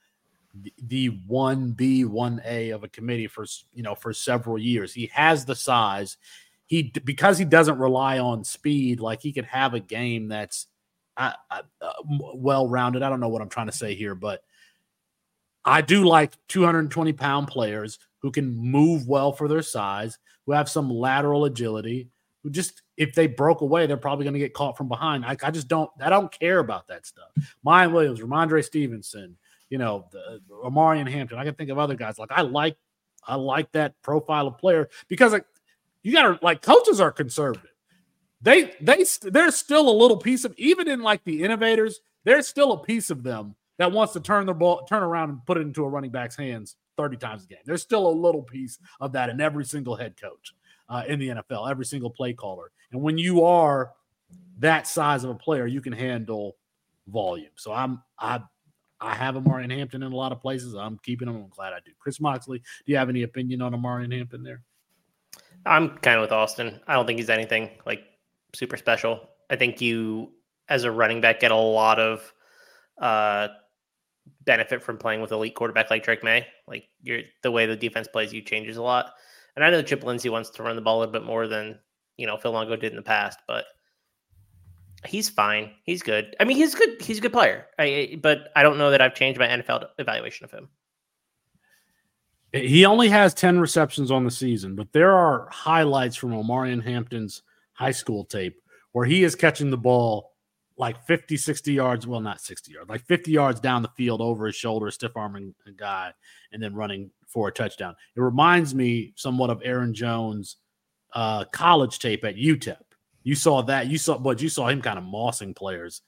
the 1B, 1A of a committee for several years. He has the size. Because he doesn't rely on speed, like he could have a game that's well-rounded. I don't know what I'm trying to say here, but I do like 220-pound players who can move well for their size, who have some lateral agility, who just, if they broke away, they're probably going to get caught from behind. I don't care about that stuff. Mayan Williams, Ramondre Stevenson, Omarion Hampton. I can think of other guys. Like, I like that profile of player because coaches are conservative. There's still a little piece of, even in like the innovators, there's still a piece of them that wants to turn around and put it into a running back's hands 30 times a game. There's still a little piece of that in every single head coach in the NFL, every single play caller. And when you are that size of a player, you can handle volume. So I have Omarion Hampton in a lot of places. I'm keeping him. I'm glad I do. Chris Moxley, do you have any opinion on Omarion Hampton there? I'm kind of with Austin. I don't think he's anything like super special. I think you, as a running back, get a lot of benefit from playing with elite quarterback like Drake May. Like the way the defense plays you changes a lot. And I know Chip Lindsey wants to run the ball a little bit more than Phil Longo did in the past, but he's fine. He's good. I mean, he's good. He's a good player. But I don't know that I've changed my NFL evaluation of him. He only has 10 receptions on the season, but there are highlights from Omarion Hampton's high school tape where he is catching the ball like 50, 60 yards, well, not 60 yards, like 50 yards down the field over his shoulder, stiff-arming a guy, and then running for a touchdown. It reminds me somewhat of Aaron Jones' college tape at UTEP. You saw that. You saw him kind of mossing players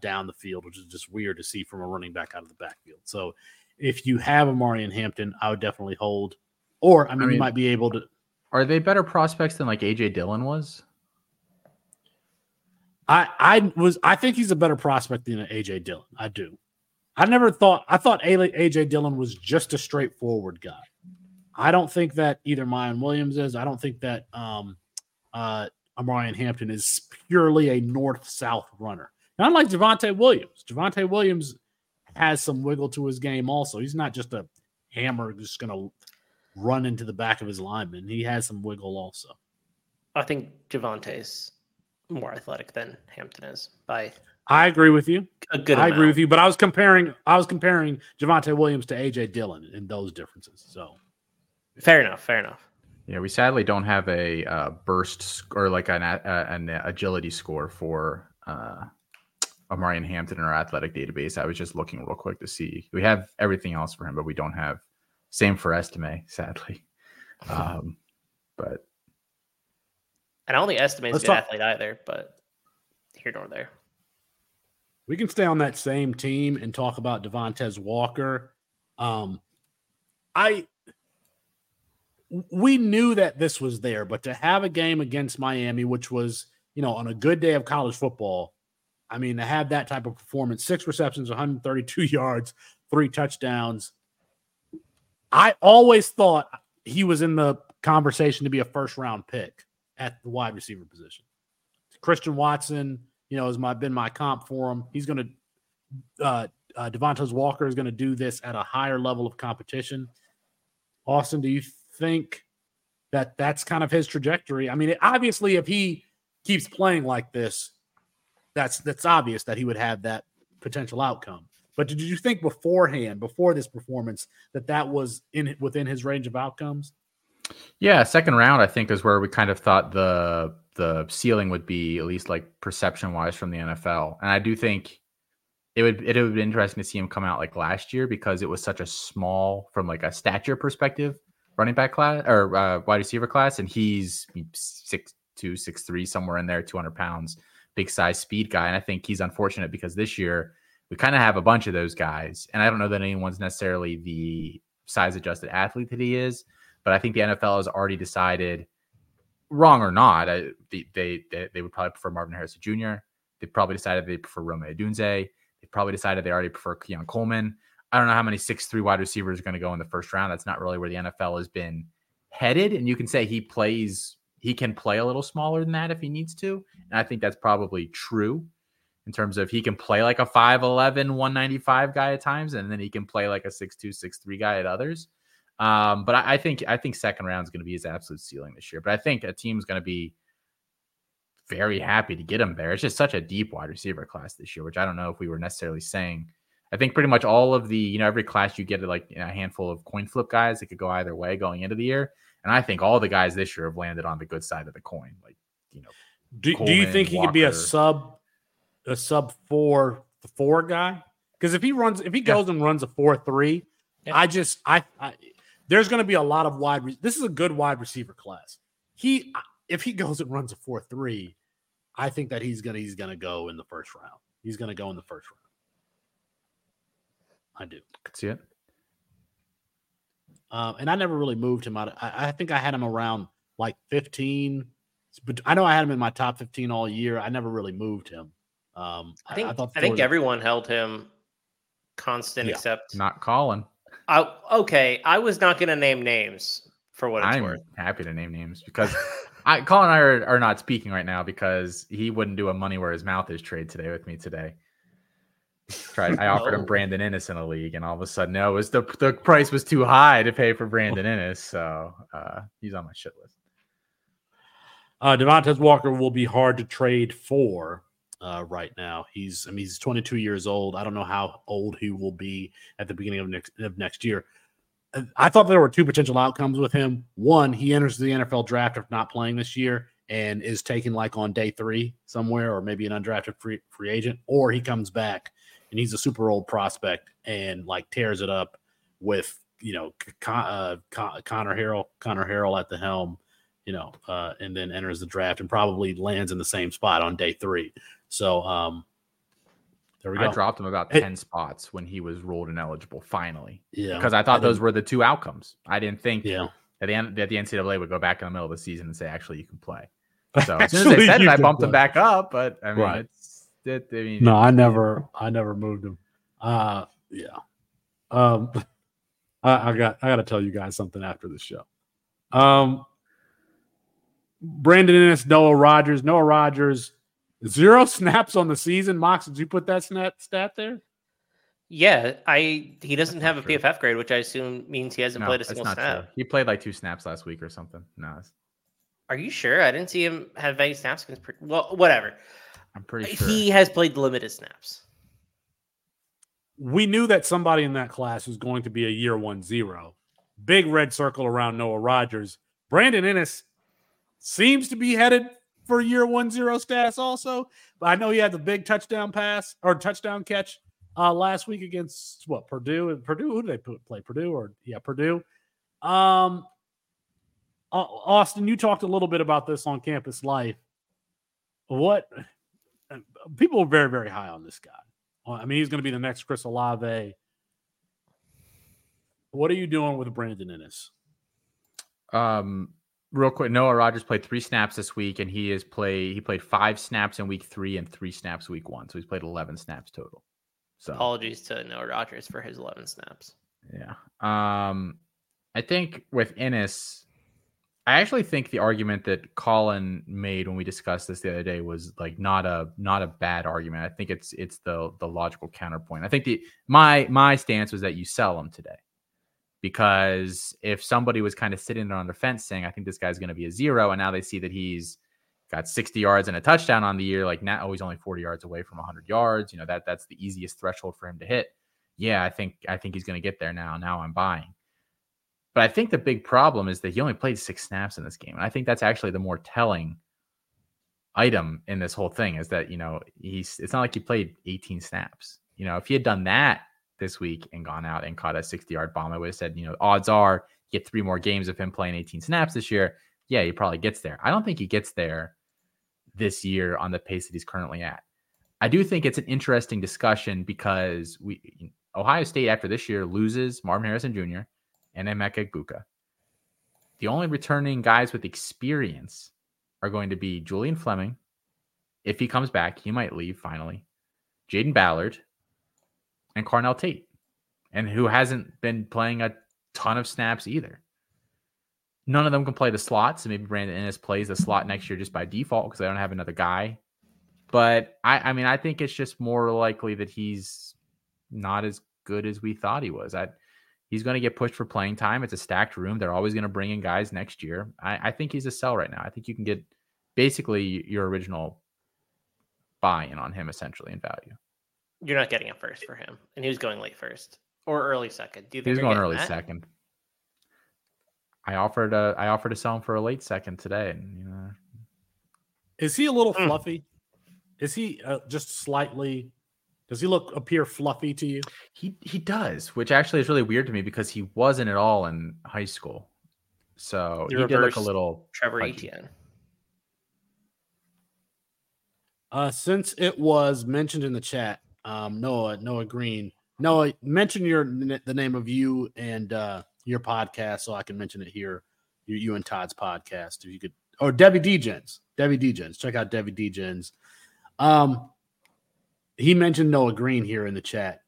down the field, which is just weird to see from a running back out of the backfield. So if you have Omarion Hampton, I would definitely hold. Or, you might be able to. Are they better prospects than like AJ Dillon was? I think he's a better prospect than AJ Dillon. I do. I thought AJ Dillon was just a straightforward guy. I don't think that either Mayan Williams is. I don't think that Omarion Hampton is purely a north-south runner. Not like Javonte Williams. Javonte Williams has some wiggle to his game also. He's not just a hammer just going to run into the back of his lineman. He has some wiggle also. I think Javonte's more athletic than Hampton is. I agree with you. Agree with you, but I was comparing Javonte Williams to AJ Dillon and those differences. So fair enough. Yeah, we sadly don't have a burst or like an agility score for Omarion Hampton in our athletic database. I was just looking real quick to see. We have everything else for him, but we don't have same for Estime, sadly. But I don't think Estime's a good athlete either, but here nor there. We can stay on that same team and talk about Devontez Walker. We knew that this was there, but to have a game against Miami, which was, on a good day of college football, I mean, to have that type of performance, 6 receptions, 132 yards, 3 touchdowns. I always thought he was in the conversation to be a first-round pick at the wide receiver position. Christian Watson, has been my comp for him. He's going to Devontez Walker is going to do this at a higher level of competition. Austin, do you think that that's kind of his trajectory? I mean, obviously, if he keeps playing like this, that's obvious that he would have that potential outcome. But did you think beforehand, before this performance, that was within his range of outcomes? Yeah, second round, I think, is where we kind of thought the ceiling would be, at least like perception wise from the NFL. And I do think it would be interesting to see him come out like last year, because it was such a small, from like a stature perspective, running back class or wide receiver class, and he's 6'2", 6'3", somewhere in there, 200 pounds, big size speed guy. And I think he's unfortunate because this year we kind of have a bunch of those guys, and I don't know that anyone's necessarily the size-adjusted athlete that he is, but I think the NFL has already decided, wrong or not, they would probably prefer Marvin Harrison Jr. They probably decided they prefer Romeo Dunze. They probably decided they already prefer Keon Coleman. I don't know how many 6'3" wide receivers are going to go in the first round. That's not really where the NFL has been headed. And you can say he can play a little smaller than that if he needs to. And I think that's probably true in terms of he can play like a 5'11", 195 guy at times, and then he can play like a 6'2", 6'3" guy at others. But I think second round is going to be his absolute ceiling this year. But I think a team's going to be very happy to get him there. It's just such a deep wide receiver class this year, which I don't know if we were necessarily saying. I think pretty much all of the, every class you get like a handful of coin flip guys that could go either way going into the year. And I think all the guys this year have landed on the good side of the coin. Like, Coleman, do you think Walker, he could be a sub 4-4 guy? Because if he goes and runs a 4-3, yeah. I there's going to be a lot of this is a good wide receiver class. If he goes and runs a 4-3, I think that he's going to go in the first round. He's going to go in the first round. I do. I could see it. And I never really moved him out. I think I had him around like 15. But I know I had him in my top 15 all year. I never really moved him. I think everyone held him constant except not Colin. Okay, I was not going to name names for what it's worth. I'm happy to name names because Colin and I are not speaking right now because he wouldn't do a money where his mouth is trade today with me today. I offered him Brandon Innis in a league, and all of a sudden, no, it was the price was too high to pay for Brandon Innis, so he's on my shit list. Devontez Walker will be hard to trade for right now. He's 22 years old. I don't know how old he will be at the beginning of next year. I thought there were two potential outcomes with him. One, he enters the NFL draft if not playing this year, and is taken like on day 3 somewhere, or maybe an undrafted free agent, or he comes back. And he's a super old prospect and like tears it up with, Connor Harrell at the helm, and then enters the draft and probably lands in the same spot on day 3. So there we go. I dropped him about 10 spots when he was ruled ineligible finally. Yeah. Because I thought those were the two outcomes. I didn't think that the NCAA would go back in the middle of the season and say, actually, you can play. So as soon as they said it, I bumped him back up. But I mean, I never moved him. I got to tell you guys something after the show. Brandon Innis, Noah Rogers, 0 snaps on the season. Mox, did you put that stat there? Yeah, he doesn't have a PFF grade, which I assume means he hasn't played a single snap. True. He played like 2 snaps last week or something. No, Are you sure? I didn't see him have any snaps against. Well, whatever. I'm pretty sure he has played limited snaps. We knew that somebody in that class was going to be a year 1-0. Big red circle around Noah Rodgers. Brandon Ennis seems to be headed for year 1-0 status also. But I know he had the big touchdown pass or touchdown catch last week against what, Purdue? And Purdue, who did they play? Purdue or Purdue. Austin, you talked a little bit about this on Campus Life. What people are very, very high on this guy. I mean, he's going to be the next Chris Olave. What are you doing with Brandon Ennis? Real quick, Noah Rodgers played 3 snaps this week, and he played 5 snaps in week 3 and 3 snaps week 1. So he's played 11 snaps total. So apologies to Noah Rodgers for his 11 snaps. Yeah. I think with Ennis, I actually think the argument that Colin made when we discussed this the other day was like not a bad argument. I think it's the logical counterpoint. I think my stance was that you sell him today, because if somebody was kind of sitting on the fence saying, I think this guy's going to be a 0, and now they see that he's got 60 yards and a touchdown on the year, like now he's only 40 yards away from 100 yards. You know, that's the easiest threshold for him to hit. Yeah, I think he's going to get there now. Now I'm buying. But I think the big problem is that he only played 6 snaps in this game. And I think that's actually the more telling item in this whole thing is that, you know, it's not like he played 18 snaps. You know, if he had done that this week and gone out and caught a 60-yard bomb, I would have said, you know, odds are you get 3 more games of him playing 18 snaps this year. Yeah, he probably gets there. I don't think he gets there this year on the pace that he's currently at. I do think it's an interesting discussion because Ohio State after this year loses Marvin Harrison Jr. and Emeka Egbuka. The only returning guys with experience are going to be Julian Fleming. If he comes back, he might leave finally. Jaden Ballard and Carnell Tate, and who hasn't been playing a ton of snaps either. None of them can play the slot, so maybe Brandon Ennis plays the slot next year just by default because they don't have another guy. But, I mean, I think it's just more likely that he's not as good as we thought he was. He's going to get pushed for playing time. It's a stacked room. They're always going to bring in guys next year. I think he's a sell right now. I think you can get basically your original buy-in on him, essentially, in value. You're not getting a first for him, and he was going late first or early second. Do you think he's going early second? I offered to sell him for a late second today. And, you know, is he a little fluffy? Is he just slightly? Does he appear fluffy to you? He does, which actually is really weird to me because he wasn't at all in high school. So he did look a little Trevor pudgy. Etienne. Since it was mentioned in the chat, Noah Green. Noah, mention the name of you and your podcast so I can mention it here. You and Todd's podcast, if you could, or Debbie DJens. Debbie DJens. Check out Debbie DJens. He mentioned Noah Green here in the chat.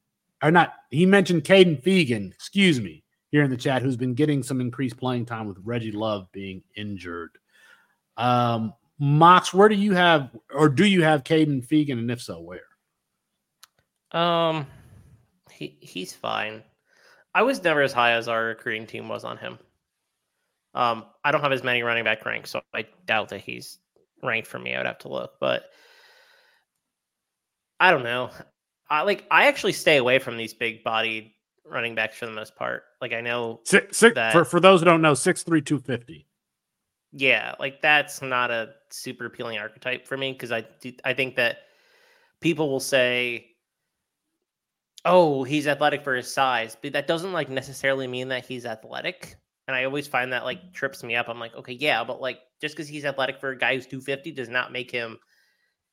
Or not, he mentioned Caden Fegan, excuse me, here in the chat, who's been getting some increased playing time with Reggie Love being injured. Mox, where do you have, or do you have Caden Fegan, and if so, where? He's fine. I was never as high as our recruiting team was on him. I don't have as many running back ranks, so I doubt that he's ranked for me. I would have to look, but I don't know. I actually stay away from these big-bodied running backs for the most part. Like, I know that, for those who don't know, 6'3", 250. Yeah, like that's not a super appealing archetype for me because I think that people will say, "Oh, he's athletic for his size," but that doesn't like necessarily mean that he's athletic. And I always find that like trips me up. I'm like, okay, yeah, but like just because he's athletic for a guy who's 250 does not make him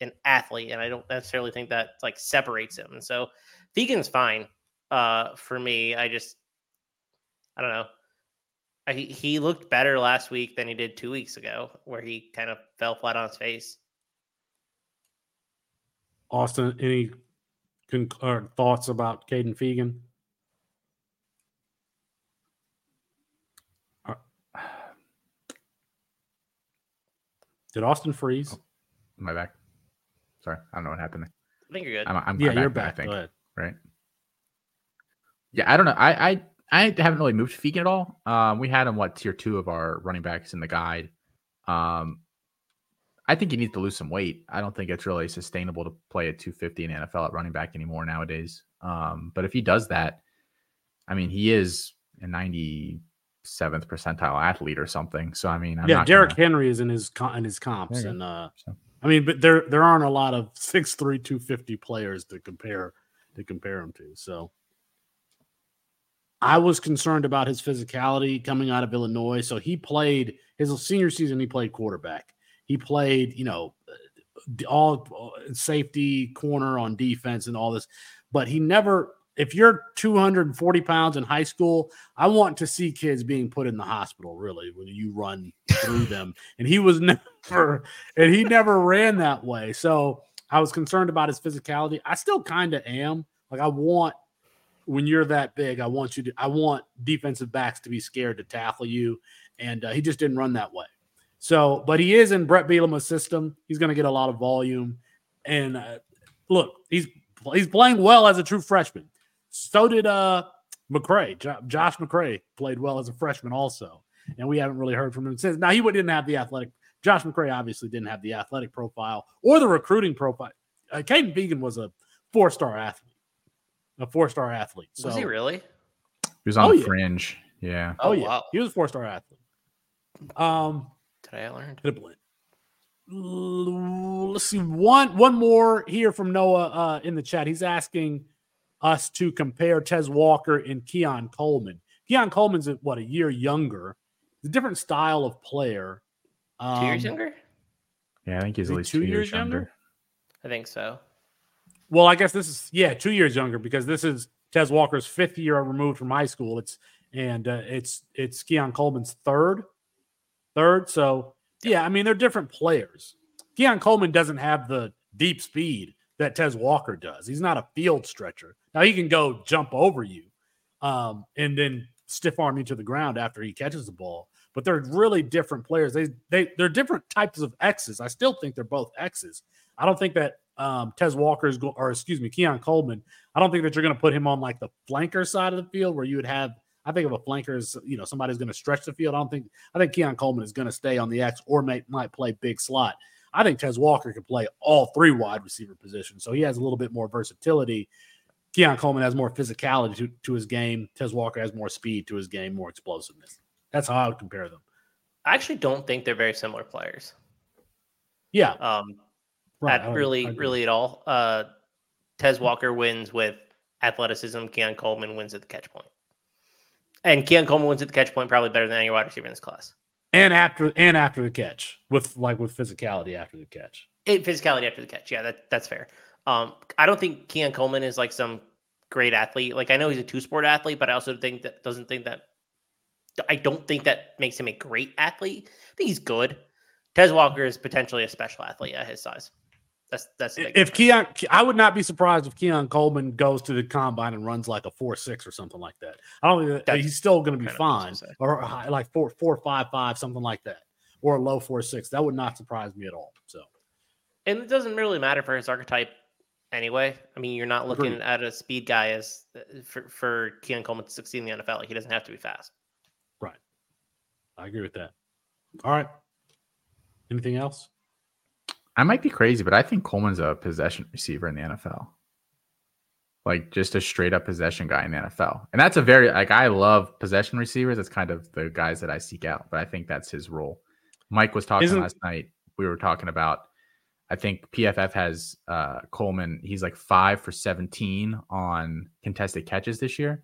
an athlete, and I don't necessarily think that like separates him. And so Fegan's fine for me. I don't know. He looked better last week than he did 2 weeks ago, where he kind of fell flat on his face. Austin, any thoughts about Caden Fegan? Did Austin freeze? Am I back? Sorry, I don't know what happened there. I think you're good. I'm you're back. I think, right? Yeah, I don't know. I haven't really moved Fegan at all. We had him, tier 2 of our running backs in the guide. I think he needs to lose some weight. I don't think it's really sustainable to play at 250 in NFL at running back anymore nowadays. But if he does that, I mean, he is a 97th percentile athlete or something. So, I mean, Derrick Henry is in his comps. And, I mean, but there aren't a lot of 6'3", 250 players to compare him to. So I was concerned about his physicality coming out of Illinois. So he played his senior season. He played quarterback. He played, all safety, corner on defense and all this. But he never – if you're 240 pounds in high school, I want to see kids being put in the hospital, really, when you run through them. And he was never – and he never ran that way. So I was concerned about his physicality. I still kind of am. Like, I want – when you're that big, I want defensive backs to be scared to tackle you. And he just didn't run that way. So, but he is in Brett Bielema's system. He's going to get a lot of volume. And look, he's playing well as a true freshman. So did McCray. Josh McCray played well as a freshman also. And we haven't really heard from him since. Now, he didn't have the athletic. Josh McCray obviously didn't have the athletic profile or the recruiting profile. Caden Began was a four-star athlete. So, was he really? He was on fringe. Yeah. Oh, yeah. Wow. He was a four-star athlete. I learned. Let's see. One more here from Noah in the chat. He's asking us to compare Tez Walker and Keon Coleman. Keon Coleman's a year younger. It's a different style of player. 2 years younger? Yeah, I think he's at least 2 years younger. I think so. Well, I guess this is 2 years younger because this is Tez Walker's fifth year removed from high school. It's Keon Coleman's third. So, yeah, I mean, they're different players. Keon Coleman doesn't have the deep speed that Tez Walker does. He's not a field stretcher. Now, he can go jump over you and then stiff arm you to the ground after he catches the ball. But they're really different players. They're different types of X's. I still think they're both X's. I don't think that Keon Coleman, I don't think that you're going to put him on like the flanker side of the field where you would have – I think of a flanker as, somebody's going to stretch the field. I think Keon Coleman is going to stay on the X or might play big slot. I think Tez Walker can play all three wide receiver positions, so he has a little bit more versatility. Keon Coleman has more physicality to his game. Tez Walker has more speed to his game, more explosiveness. That's how I would compare them. I actually don't think they're very similar players. Yeah. Really at all. Tez Walker wins with athleticism. Keon Coleman wins at the catch point. And Keon Coleman wins at the catch point probably better than any wide receiver in this class. And after the catch with physicality after the catch. Yeah, that's fair. I don't think Keon Coleman is like some great athlete. Like I know he's a two-sport athlete, but I also think that I don't think that makes him a great athlete. I think he's good. Tez Walker is potentially a special athlete at his size. That's I would not be surprised if Keon Coleman goes to the combine and runs like a 4.6 or something like that. I don't think he's still going to be fine or like 4.55 something like that or a low 4.6. That would not surprise me at all. So, and it doesn't really matter for his archetype anyway. I mean, you're not looking at a speed guy as for Keon Coleman to succeed in the NFL. Like he doesn't have to be fast. Right. I agree with that. All right. Anything else? I might be crazy, but I think Coleman's a possession receiver in the NFL. Like just a straight up possession guy in the NFL. And that's I love possession receivers. It's kind of the guys that I seek out, but I think that's his role. Mike was talking last night. We were talking about, I think PFF has Coleman. He's like 5 for 17 on contested catches this year.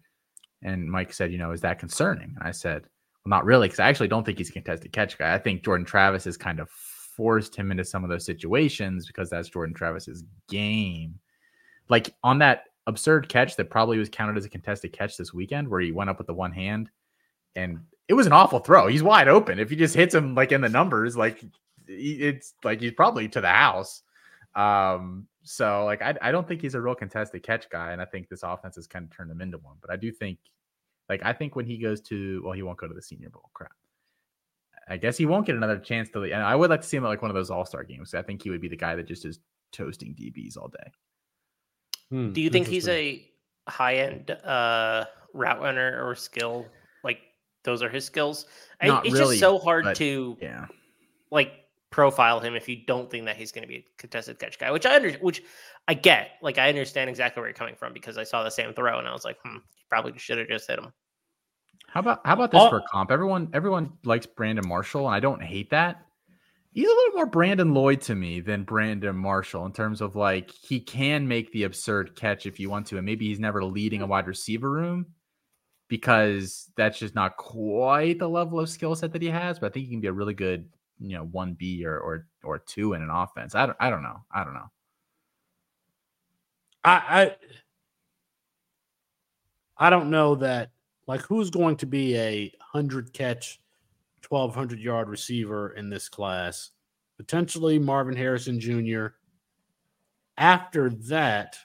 And Mike said, is that concerning? And I said, well, not really. Cause I actually don't think he's a contested catch guy. I think Jordan Travis is kind of forced him into some of those situations because that's Jordan Travis's game. Like on that absurd catch that probably was counted as a contested catch this weekend where he went up with the one hand and it was an awful throw. He's wide open. If he just hits him like in the numbers, like it's like he's probably to the house. So like, I don't think he's a real contested catch guy. And I think this offense has kind of turned him into one, but I do think when he goes to, well, he won't go to the Senior Bowl. Crap. I guess he won't get another chance to lead. And I would like to see him at like one of those all-star games. I think he would be the guy that just is toasting DBs all day. Do you think he's a high-end route runner or skill? Like those are his skills. It's really, just so hard to like profile him if you don't think that he's going to be a contested catch guy, which I get. Like, I understand exactly where you're coming from because I saw the same throw and I was like, you probably should have just hit him. How about this for a comp? Everyone likes Brandon Marshall, and I don't hate that. He's a little more Brandon Lloyd to me than Brandon Marshall in terms of, like, he can make the absurd catch if you want to, and maybe he's never leading a wide receiver room because that's just not quite the level of skill set that he has. But I think he can be a really good, 1B or two in an offense. I don't know. I don't know that. Like, who's going to be a 100-catch, 1,200-yard receiver in this class? Potentially Marvin Harrison Jr. After that,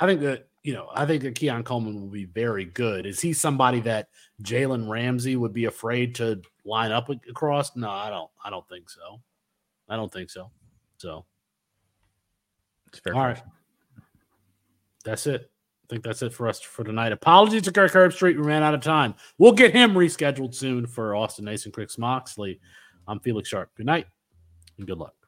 I think that Keon Coleman will be very good. Is he somebody that Jalen Ramsey would be afraid to line up across? No, I don't think so. So it's fair. All right. That's it. I think that's it for us for tonight. Apologies to Kirk Herbstreit. We ran out of time. We'll get him rescheduled soon for Austin Mason, Chris Moxley. I'm Felix Sharp. Good night and good luck.